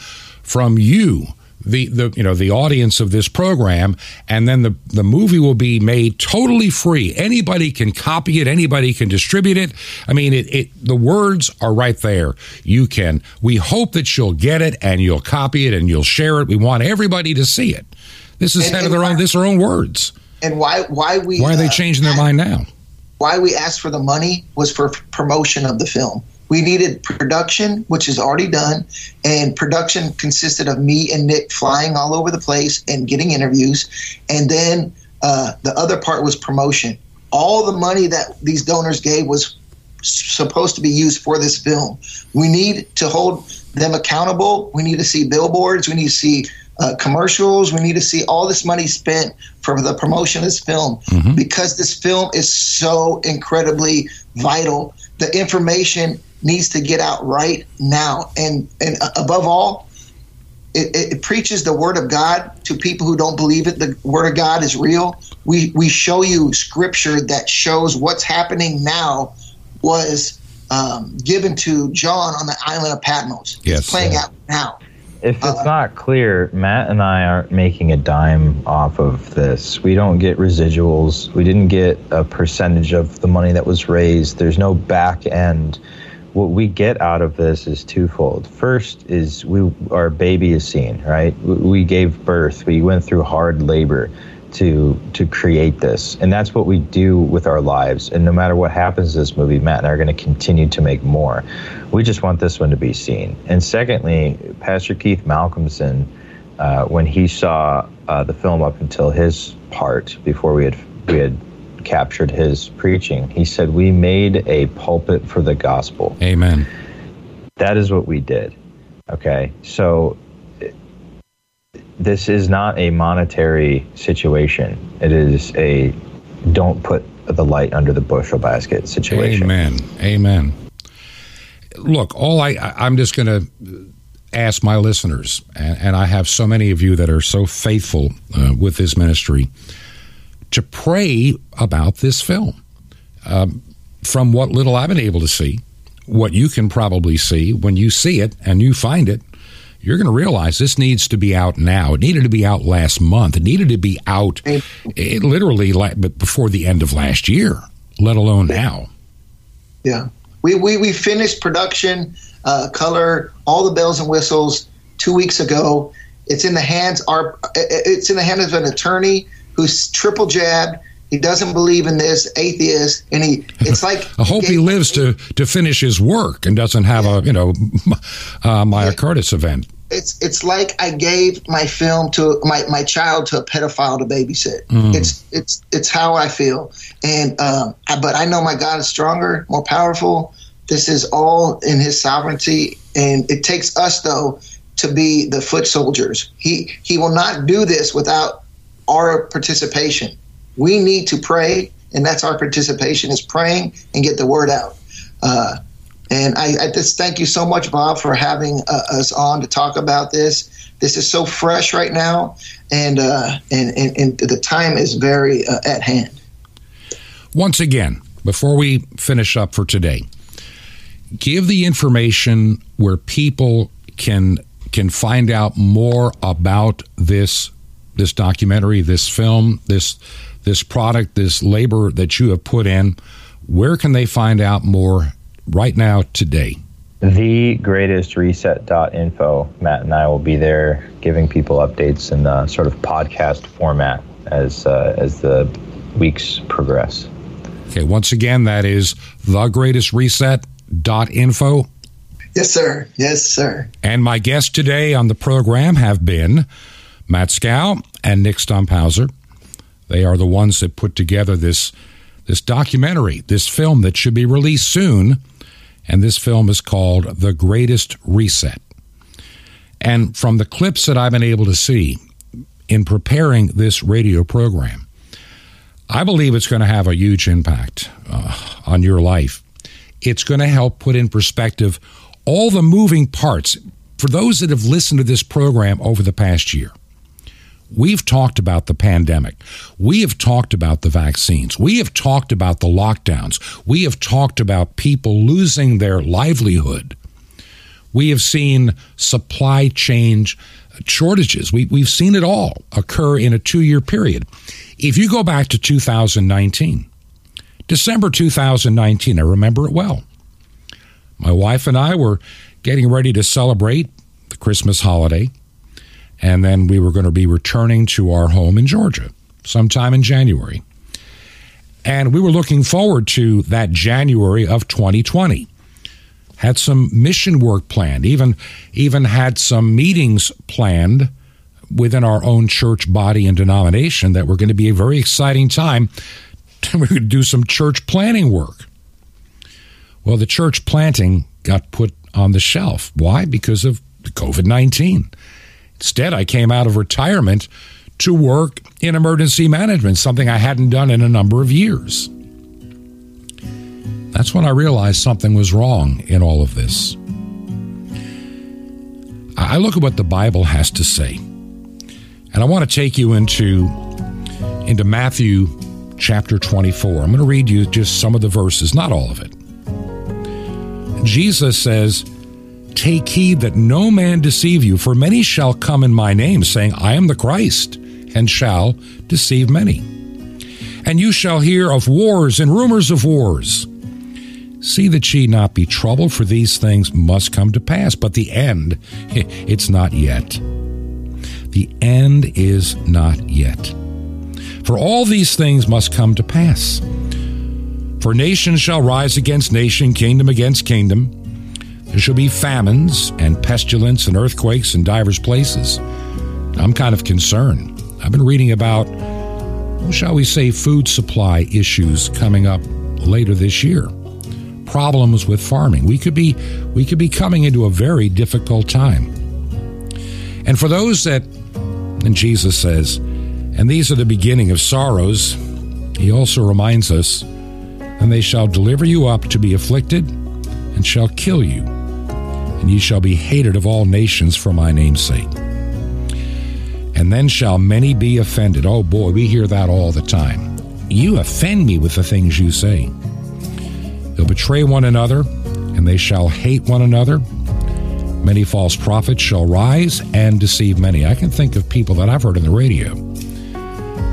you, the audience of this program, and then the movie will be made totally free. Anybody can copy it. Anybody can distribute it. I mean, the words are right there. We hope that you'll get it and you'll copy it and you'll share it. We want everybody to see it. This is their own words. And why are they changing their mind now? Why we asked for the money was for promotion of the film. We needed production, which is already done, and production consisted of me and Nick flying all over the place and getting interviews. And then the other part was promotion. All the money that these donors gave was supposed to be used for this film. We need to hold them accountable. We need to see billboards. We need to see commercials. We need to see all this money spent for the promotion of this film, mm-hmm. because this film is so incredibly vital. The information needs to get out right now. And above all, it preaches the Word of God to people who don't believe it. The Word of God is real. We show you Scripture that shows what's happening now was given to John on the island of Patmos. Yes, it's playing out now. If it's not clear, Matt and I aren't making a dime off of this. We don't get residuals. We didn't get a percentage of the money that was raised. There's no back end. What we get out of this is twofold. First is our baby is seen, right? We gave birth. We went through hard labor to create this. And that's what we do with our lives. And no matter what happens to this movie, Matt and I are going to continue to make more. We just want this one to be seen. And secondly, Pastor Keith Malcolmson, when he saw the film up until his part, before we had captured his preaching, he said, "We made a pulpit for the gospel." Amen. That is what we did. Okay, so this is not a monetary situation. It is a don't put the light under the bushel basket situation. Amen. Amen. Look, I'm just going to ask my listeners, and I have so many of you that are so faithful with this ministry, to pray about this film. From what little I've been able to see, what you can probably see, when you see it and you find it, you're going to realize this needs to be out now. It needed to be out last month. It needed to be out literally before the end of last year, let alone now. Yeah. We finished production, color, all the bells and whistles 2 weeks ago. It's in the hands of an attorney who's triple jabbed. He doesn't believe in this, atheist, and it's like I hope he lives to finish his work and doesn't have a myocarditis event. It's like I gave my film to my child to a pedophile to babysit. Mm. It's how I feel, and but I know my God is stronger, more powerful. This is all in His sovereignty, and it takes us though to be the foot soldiers. He will not do this without our participation. We need to pray, and that's our participation, is praying and get the word out. And I just thank you so much, Bob, for having us on to talk about this. This is so fresh right now, and the time is very at hand. Once again, before we finish up for today, give the information where people can find out more about this documentary, this film, this product, this labor that you have put in. Where can they find out more right now, today? Thegreatestreset.info. Matt and I will be there giving people updates in the sort of podcast format as the weeks progress. Okay, once again, that is thegreatestreset.info. Yes, sir. Yes, sir. And my guests today on the program have been Matt Skow and Nick Stumphauzer. They are the ones that put together this documentary, this film that should be released soon, and this film is called The Greatest Reset. And from the clips that I've been able to see in preparing this radio program, I believe it's going to have a huge impact on your life. It's going to help put in perspective all the moving parts. For those that have listened to this program over the past year, we've talked about the pandemic. We have talked about the vaccines. We have talked about the lockdowns. We have talked about people losing their livelihood. We have seen supply chain shortages. We've seen it all occur in a two-year period. If you go back to 2019, December 2019, I remember it well. My wife and I were getting ready to celebrate the Christmas holiday, and then we were going to be returning to our home in Georgia sometime in January. And we were looking forward to that January of 2020. Had some mission work planned, even had some meetings planned within our own church body and denomination that were going to be a very exciting time. We were going to do some church planning work. Well, the church planting got put on the shelf. Why? Because of the COVID-19. Instead, I came out of retirement to work in emergency management, something I hadn't done in a number of years. That's when I realized something was wrong in all of this. I look at what the Bible has to say. And I want to take you into Matthew chapter 24. I'm going to read you just some of the verses, not all of it. Jesus says, "Take heed that no man deceive you, for many shall come in my name, saying, I am the Christ, and shall deceive many. And you shall hear of wars and rumors of wars. See that ye not be troubled, for these things must come to pass. But the end, it's not yet. The end is not yet. For all these things must come to pass. For nation shall rise against nation, kingdom against kingdom. There shall be famines and pestilence and earthquakes in divers places." I'm kind of concerned. I've been reading about, shall we say, food supply issues coming up later this year. Problems with farming. We could be coming into a very difficult time. And for those that, and Jesus says, and these are the beginning of sorrows, he also reminds us, and they shall deliver you up to be afflicted, and shall kill you, and ye shall be hated of all nations for my name's sake. And then shall many be offended. Oh boy, we hear that all the time. You offend me with the things you say. They'll betray one another, and they shall hate one another. Many false prophets shall rise and deceive many. I can think of people that I've heard on the radio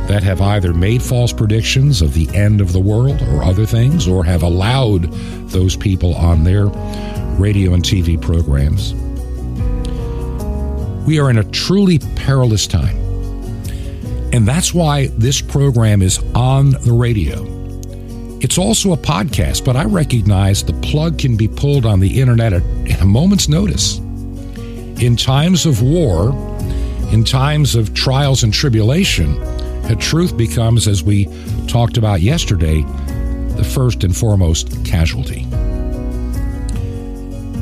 that have either made false predictions of the end of the world or other things, or have allowed those people on their radio and TV programs. We are in a truly perilous time. And that's why this program is on the radio. It's also a podcast, but I recognize the plug can be pulled on the internet at a moment's notice. In times of war, in times of trials and tribulation, the truth becomes, as we talked about yesterday, the first and foremost casualty.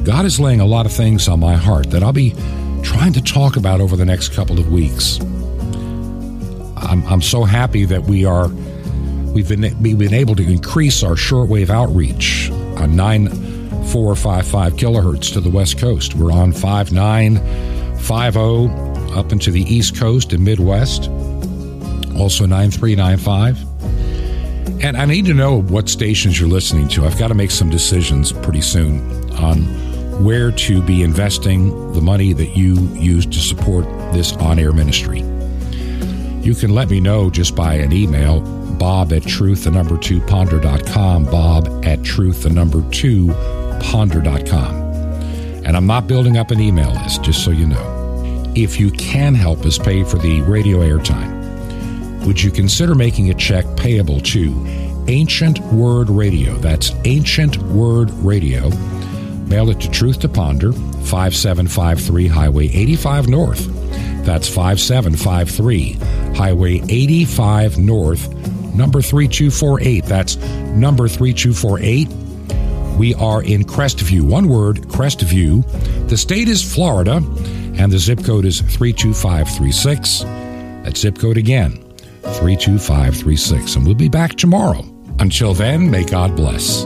God is laying a lot of things on my heart that I'll be trying to talk about over the next couple of weeks. I'm so happy that we've been able to increase our shortwave outreach on 9455 kilohertz to the West Coast. We're on 5950 up into the East Coast and Midwest, also 9395. And I need to know what stations you're listening to. I've got to make some decisions pretty soon on where to be investing the money that you use to support this on-air ministry. You can let me know just by an email, bob@truth2ponder.com, bob@truth2ponder.com. And I'm not building up an email list, just so you know. If you can help us pay for the radio airtime, would you consider making a check payable to Ancient Word Radio? That's Ancient Word Radio. Mail it to Truth to Ponder, 5753 Highway 85 North. That's 5753 Highway 85 North, number 3248. That's number 3248. We are in Crestview. One word, Crestview. The state is Florida, and the zip code is 32536. That zip code again, 32536. And we'll be back tomorrow. Until then, may God bless.